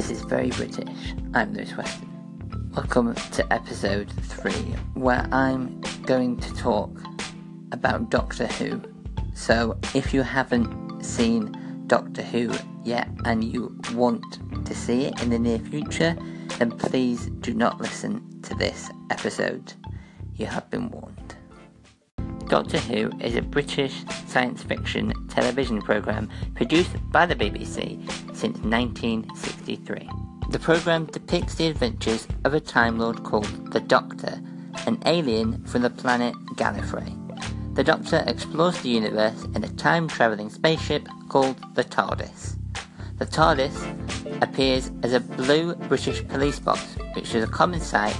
This is Very British. I'm Lewis Weston. Welcome to episode 3, where I'm going to talk about Doctor Who. So if you haven't seen Doctor Who yet and you want to see it in the near future, then please do not listen to this episode. You have been warned. Doctor Who is a British science fiction television programme produced by the BBC since 1963. The programme depicts the adventures of a Time Lord called the Doctor, an alien from the planet Gallifrey. The Doctor explores the universe in a time-travelling spaceship called the TARDIS. The TARDIS appears as a blue British police box, which was a common sight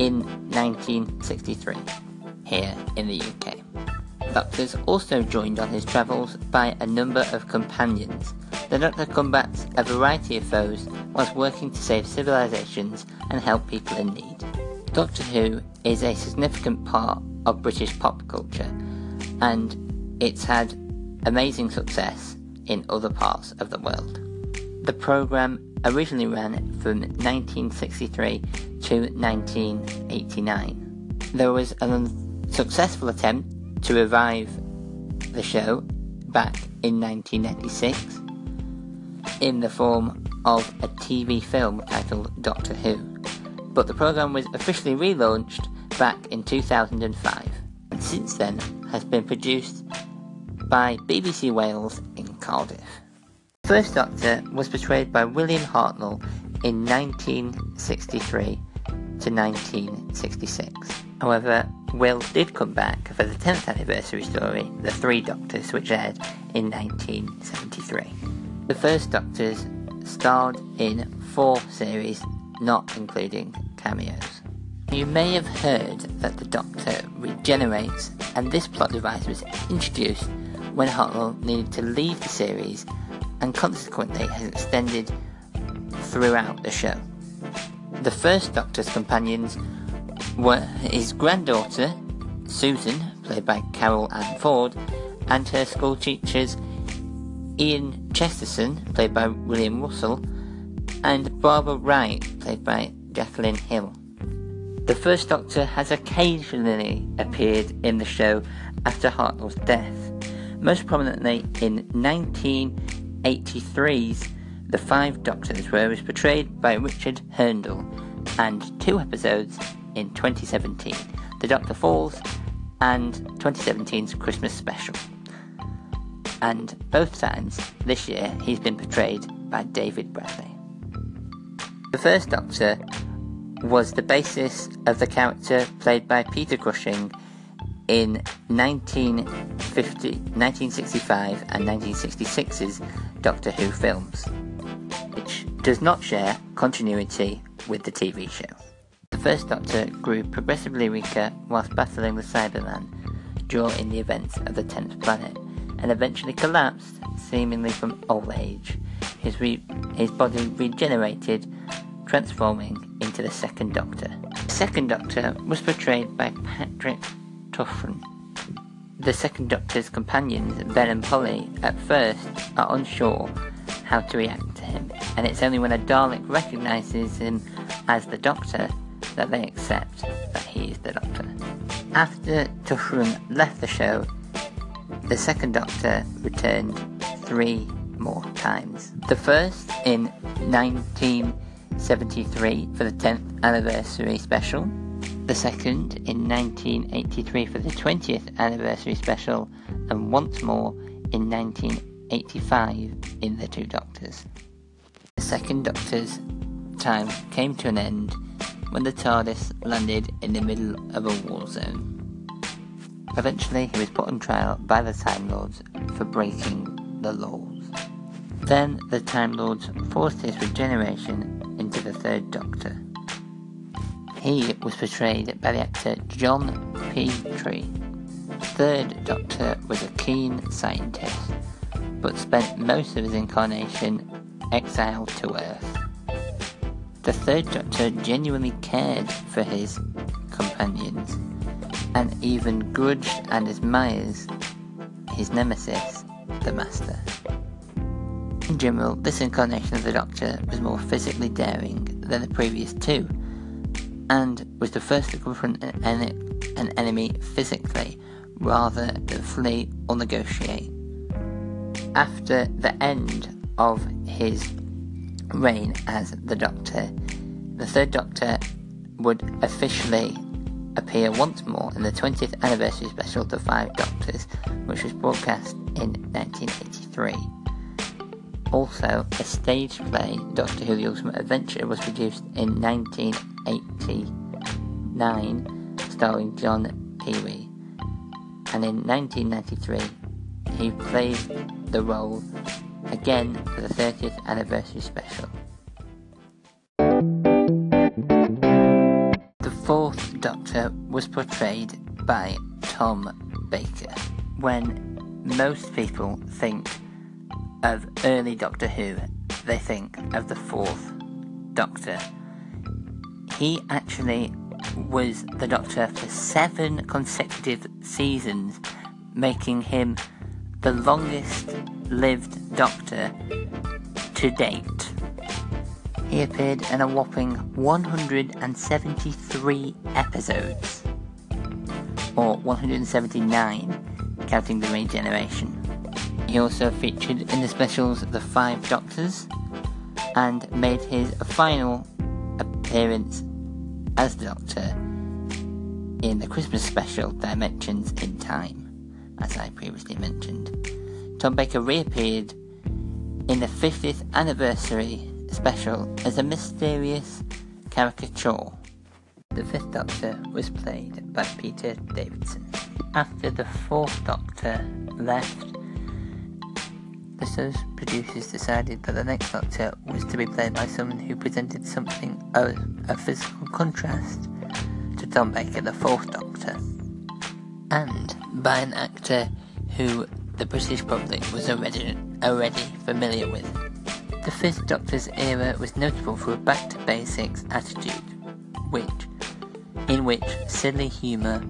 in 1963, here in the UK. Doctor's also joined on his travels by a number of companions. The Doctor combats a variety of foes whilst working to save civilisations and help people in need. Doctor Who is a significant part of British pop culture, and it's had amazing success in other parts of the world. The programme originally ran from 1963 to 1989. There was an unsuccessful attempt to revive the show back in 1996 in the form of a TV film titled Doctor Who, but the programme was officially relaunched back in 2005, and since then has been produced by BBC Wales in Cardiff. The first Doctor was portrayed by William Hartnell in 1963 to 1966. However, Will did come back for the 10th anniversary story, The Three Doctors, which aired in 1973. The first Doctors starred in 4 series, not including cameos. You may have heard that the Doctor regenerates, and this plot device was introduced when Hartnell needed to leave the series, and consequently has extended throughout the show. The first Doctor's companions were his granddaughter, Susan, played by Carol Ann Ford, and her school teachers, Ian Chesterton, played by William Russell, and Barbara Wright, played by Jacqueline Hill. The first Doctor has occasionally appeared in the show after Hartnell's death, most prominently in 1983's The Five Doctors, where it was portrayed by Richard Hurndall, and 2 episodes in 2017, The Doctor Falls and 2017's Christmas Special. And both times this year he's been portrayed by David Bradley. The first Doctor was the basis of the character played by Peter Cushing in 1950, 1965 and 1966's Doctor Who films, which does not share continuity with the TV show. The first Doctor grew progressively weaker whilst battling the Cyberman during the events of the 10th planet, and eventually collapsed, seemingly from old age. His body regenerated, transforming into the second Doctor. The second Doctor was portrayed by Patrick Troughton. The second Doctor's companions, Ben and Polly, at first are unsure how to react to him, and it's only when a Dalek recognises him as the Doctor that they accept that he is the Doctor. After Troughton left the show, the second Doctor returned 3 more times. The first in 1973 for the 10th anniversary special, the second in 1983 for the 20th anniversary special, and once more in 1985 in The Two Doctors. The second Doctor's time came to an end when the TARDIS landed in the middle of a war zone. Eventually he was put on trial by the Time Lords for breaking the laws. Then the Time Lords forced his regeneration into the third Doctor. He was portrayed by the actor Jon Pertwee. The third Doctor was a keen scientist, but spent most of his incarnation exiled to Earth. The third Doctor genuinely cared for his companions, and even grudged and admires his nemesis, the Master. in general, this incarnation of the Doctor was more physically daring than the previous two, and was the first to confront an enemy physically, rather than flee or negotiate. After the end of his reign as the Doctor, the Third Doctor would officially appear once more in the 20th anniversary special The Five Doctors, which was broadcast in 1983. Also, a stage play, Doctor Who The Ultimate Adventure, was produced in 1989, starring John Pertwee, and in 1993 he played the role again for the 30th anniversary special. The Fourth Doctor was portrayed by Tom Baker. When most people think of early Doctor Who, they think of the Fourth Doctor. He actually was the Doctor for 7 consecutive seasons, making him the longest lived Doctor to date. He appeared in a whopping 173 episodes, or 179, counting the regeneration. He also featured in the specials The Five Doctors, and made his final appearance as the Doctor in the Christmas special Dimensions in Time, as I previously mentioned. Tom Baker reappeared in the 50th anniversary special as a mysterious caricature. The Fifth Doctor was played by Peter Davison. After the Fourth Doctor left, the show's producers decided that the next Doctor was to be played by someone who presented something of a physical contrast to Tom Baker, the Fourth Doctor, and by an actor who the British public was already familiar with. The Fifth Doctor's era was notable for a back-to-basics attitude, in which silly humour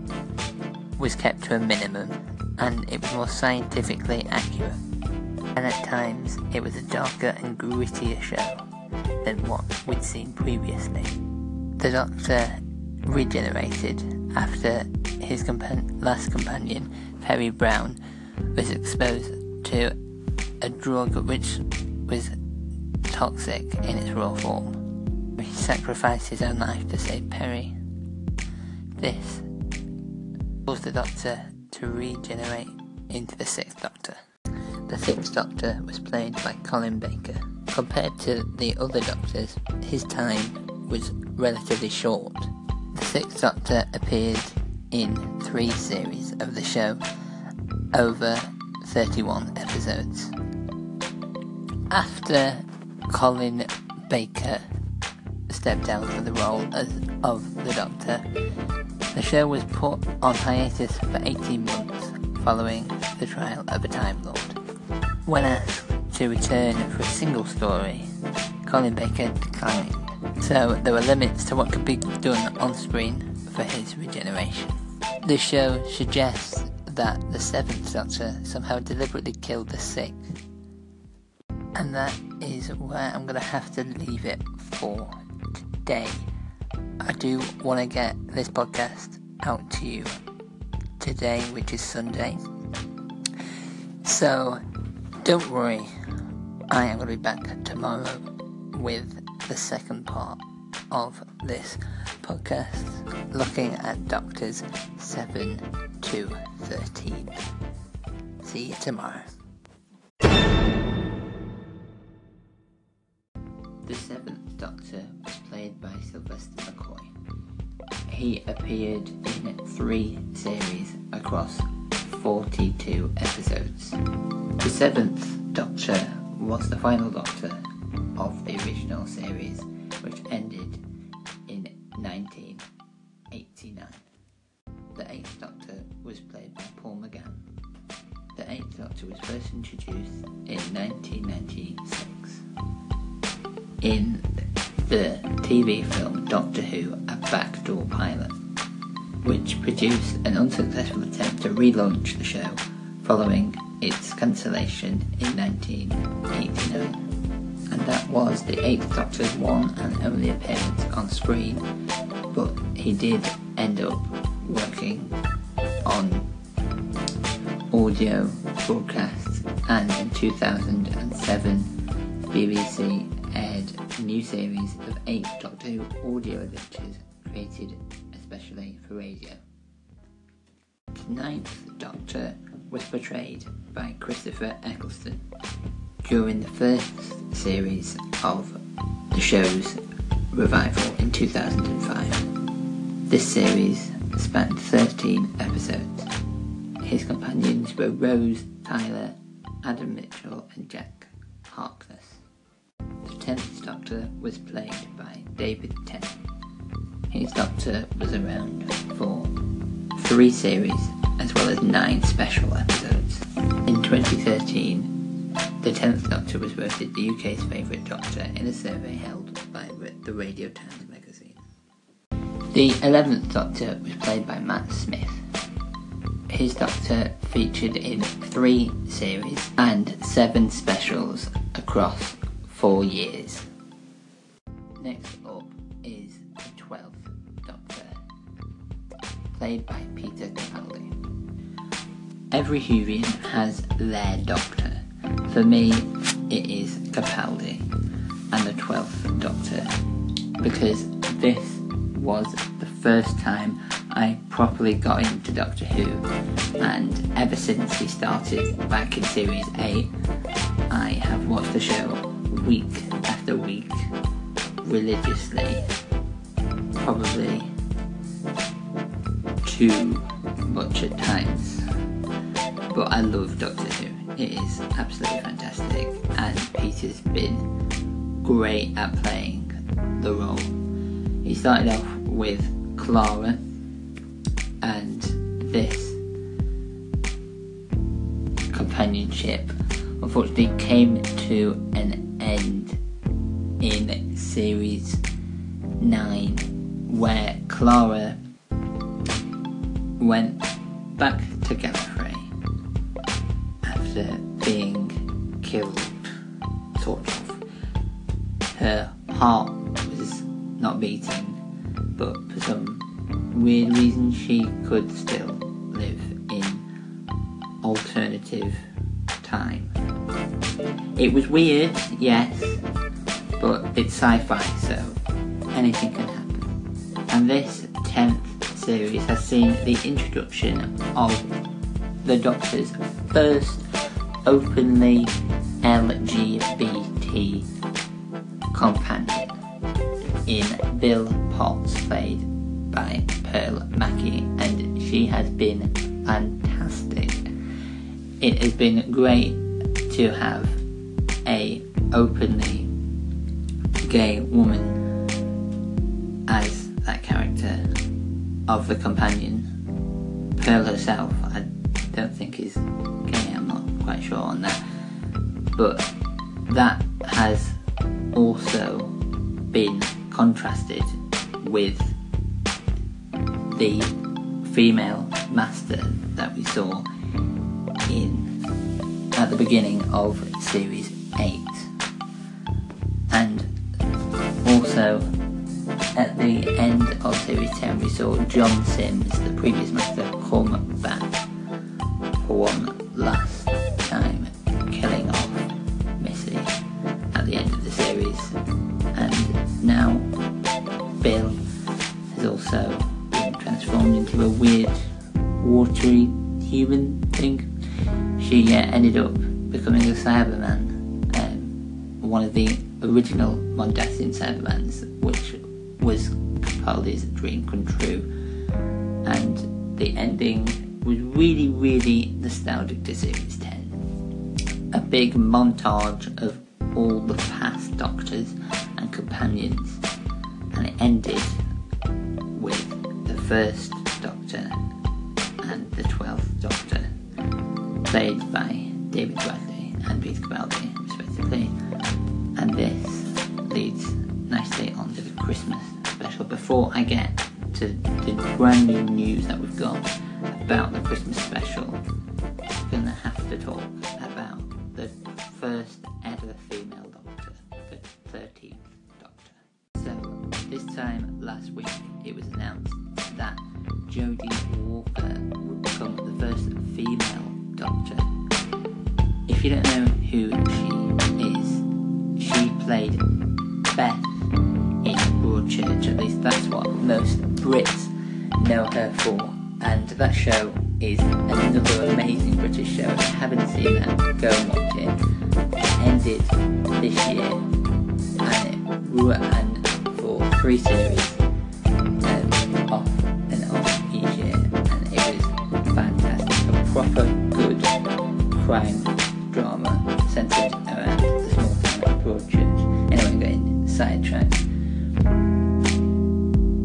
was kept to a minimum, and it was more scientifically accurate, and at times it was a darker and grittier show than what we'd seen previously. The Doctor regenerated after his last companion, Peri Brown, was exposed to a drug which was toxic in its raw form. He sacrificed his own life to save Peri. This caused the Doctor to regenerate into the Sixth Doctor. The Sixth Doctor was played by Colin Baker. Compared to the other Doctors, his time was relatively short. The Sixth Doctor appeared in 3 series of the show over 31 episodes. After Colin Baker stepped down for the role of the Doctor, the show was put on hiatus for 18 months following the trial of a Time Lord. When asked to return for a single story, Colin Baker declined, so there were limits to what could be done on screen for his regeneration. The show suggests that the Seventh Doctor somehow deliberately killed the Sixth, and that is where I'm going to have to leave it for today. I do want to get this podcast out to you today, which is Sunday. So don't worry, I am going to be back tomorrow with the second part of this podcast, looking at Doctors 7 to 13. See you tomorrow. The Seventh Doctor was played by Sylvester McCoy. He appeared in 3 series across 42 episodes. The Seventh Doctor was the final Doctor of the original series, which ended in 1989. The Eighth Doctor was played by Paul McGann. The Eighth Doctor was first introduced in 1996. In the TV film Doctor Who, A Backdoor Pilot, which produced an unsuccessful attempt to relaunch the show following its cancellation in 1989. And that was the Eighth Doctor's one and only appearance on screen, but he did end up working on audio broadcasts, and in 2007 BBC aired a new series of 8 Doctor Who audio adventures created especially for radio. The Ninth Doctor was portrayed by Christopher Eccleston. During the first series of the show's revival in 2005. This series spanned 13 episodes. His companions were Rose, Tyler, Adam Mitchell and Jack Harkness. The 10th Doctor was played by David Tennant. His Doctor was around for 3 series as well as 9 special episodes. In 2013, the 10th Doctor was voted the UK's favourite Doctor in a survey held by the Radio Times magazine. The 11th Doctor was played by Matt Smith. His Doctor featured in 3 series and 7 specials across 4 years. Next up is the 12th Doctor, played by Peter Capaldi. Every Whovian has their Doctor. For me, it is Capaldi and the 12th Doctor, because this was the first time I properly got into Doctor Who, and ever since he started back in Series 8, I have watched the show week after week, religiously, probably too much at times, but I love Doctor Who. It is absolutely fantastic, and Peter's been great at playing the role. He started off with Clara, and this companionship unfortunately came to an end in series 9, where Clara went back to Gallifrey after being killed, sort of. Her heart was not beating, but for some weird reason she could still live in alternative time. It was weird, yes, but it's sci-fi, so anything can happen. And this 10th series has seen the introduction of the Doctor's first openly LGBT companion in Bill Potts, played by Pearl Mackie, and she has been fantastic. It has been great to have a openly gay woman as that character of the companion. Pearl herself, I don't think is gay, quite sure on that, but that has also been contrasted with the female master that we saw at the beginning of series 8, and also at the end of series 10 we saw John Sims, the previous master, come back for one last time, killing off Missy at the end of the series, and now Bill has also been transformed into a weird watery human thing. She ended up becoming a Cyberman, one of the original Mondasian Cybermans, which was Capaldi's dream come true, and the ending was really, really nostalgic to series 10. A big montage of all the past Doctors and companions, and it ended with the First Doctor and the 12th Doctor, played by David Bradley and Peter Capaldi respectively, and this leads nicely on to the Christmas special. Before I get to the brand new news that we've got about the Christmas special, we're going to have to at all about the first ever female Doctor, the 13th Doctor. So this time last week it was announced that Jodie Walker would become the first female Doctor. If you don't know who she is, she played Beth in Broadchurch, at least that's what most Brits know her for, and that show is another amazing British show. If you haven't seen that, go and watch it. It ended this year and it ran for 3 series off and off each year, and it was fantastic, a proper good crime drama centred around the small town of Broadchurch. Anyway, I'm getting sidetracked,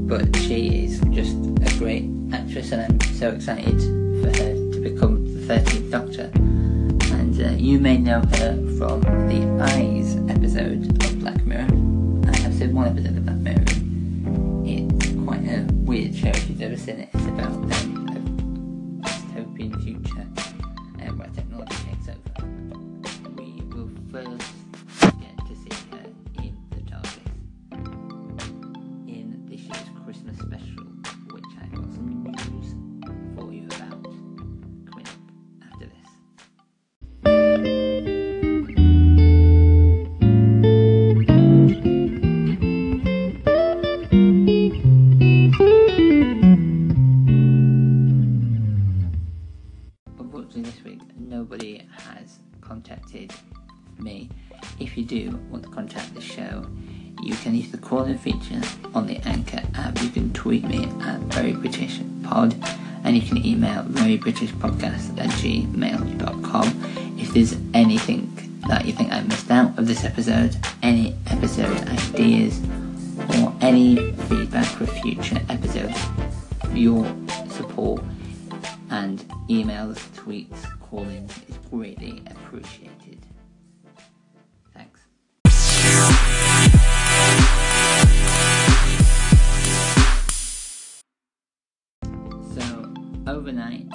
but she is just a great actress and I'm so excited for her to become the 13th Doctor. And you may know her from the Eyes episode of Black Mirror. I have seen one episode of Black Mirror. It's quite a weird show if you've never seen it. It's about a dystopian future where technology takes over. We will first get to see her in the TARDIS in this year's Christmas special, which I've got some news for you about coming up after this. Unfortunately, this week nobody has contacted me. If you do want to contact the show, you can use the call-in feature on the Anchor app. You can tweet me at VeryBritishPod, and you can email verybritishpodcast@gmail.com. If there's anything that you think I missed out of this episode, any episode ideas, or any feedback for future episodes, your support and emails, tweets, call-ins is greatly appreciated. Thanks. Overnight,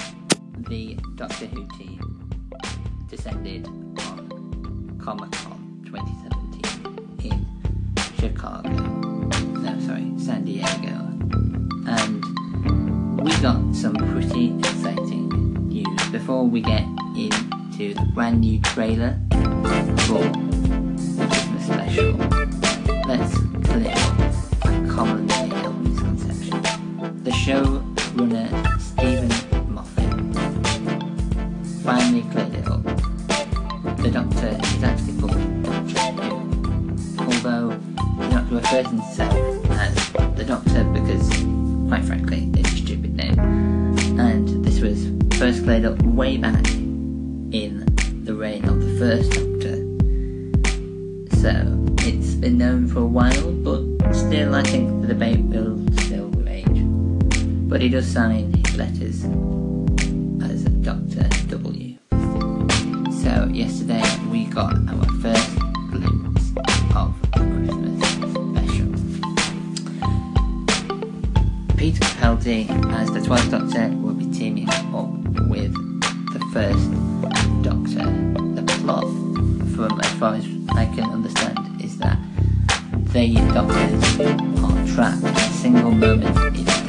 the Doctor Who team descended on Comic-Con 2017 in San Diego, and we got some pretty exciting news. Before we get into the brand new trailer for the Christmas special, let's clear up a commonly held misconception. The showrunner Stephen Moffat finally cleared it up. The Doctor is actually called Doctor Who, although the Doctor refers himself as the Doctor because, quite frankly, it's a stupid name. And this was first cleared up way back in the reign of the first Doctor. So, it's been known for a while, but still I think the debate will still rage. But he does sign letters as Dr. W. So yesterday we got our first glimpse of the Christmas special. Peter Capaldi as the 12th Doctor will be teaming up with the first Doctor. The plot, from as far as I can understand, is that the Doctors are trapped in a single moment in time.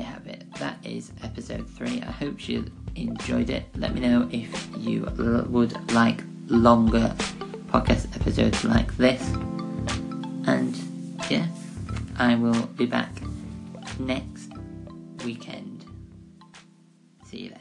you have it. That is episode 3. I hope you enjoyed it. Let me know if you would like longer podcast episodes like this. And yeah, I will be back next weekend. See you then.